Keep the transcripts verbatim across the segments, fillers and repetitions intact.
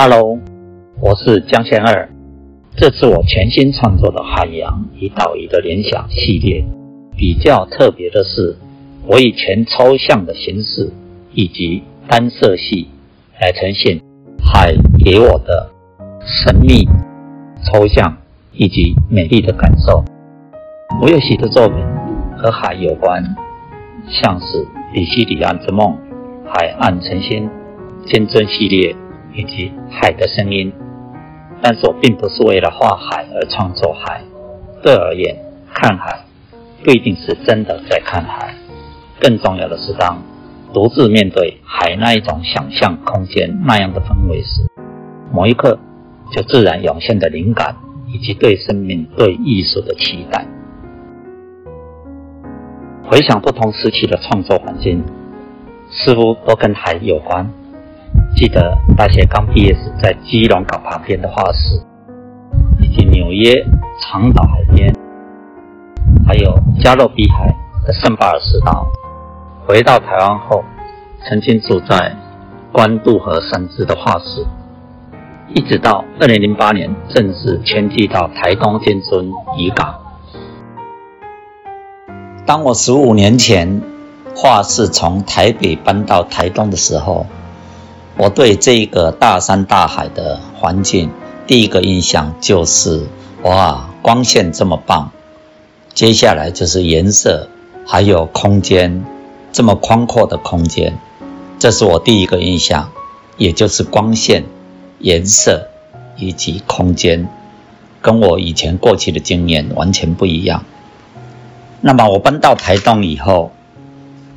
哈喽，我是江贤二。这次我全新创作的海洋与岛屿的联想系列，比较特别的是，我以全抽象的形式以及单色系来呈现海给我的神秘、抽象以及美丽的感受。我有许多作品和海有关，像是《比西里岸之梦》、《海岸晨星》、《天真》系列以及《海的声音》，但是我并不是为了画海而创作海。对而言，看海不一定是真的在看海，更重要的是当独自面对海那一种想象空间那样的氛围时，某一刻就自然涌现的灵感，以及对生命、对艺术的期待。回想不同时期的创作环境，似乎都跟海有关。记得大学刚毕业时，在基隆港旁边的画室，以及纽约长岛海边，还有加勒比海的圣巴尔石岛。回到台湾后，曾经住在关渡河三支的画室，一直到二零零八年正式迁居到台东金樽渔港。当我十五年前画室从台北搬到台东的时候，我对这个大山大海的环境第一个印象就是，哇，光线这么棒，接下来就是颜色还有空间，这么宽阔的空间，这是我第一个印象，也就是光线、颜色以及空间，跟我以前过去的经验完全不一样。那么我搬到台东以后，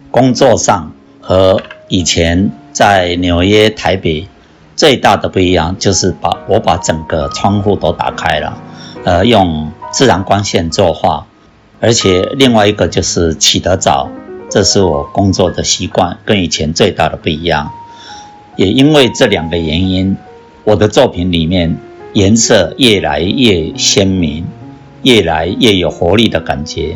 工作上和以前在纽约、台北最大的不一样就是把我把整个窗户都打开了，呃，用自然光线作画，而且另外一个就是起得早，这是我工作的习惯，跟以前最大的不一样。也因为这两个原因，我的作品里面颜色越来越鲜明，越来越有活力的感觉。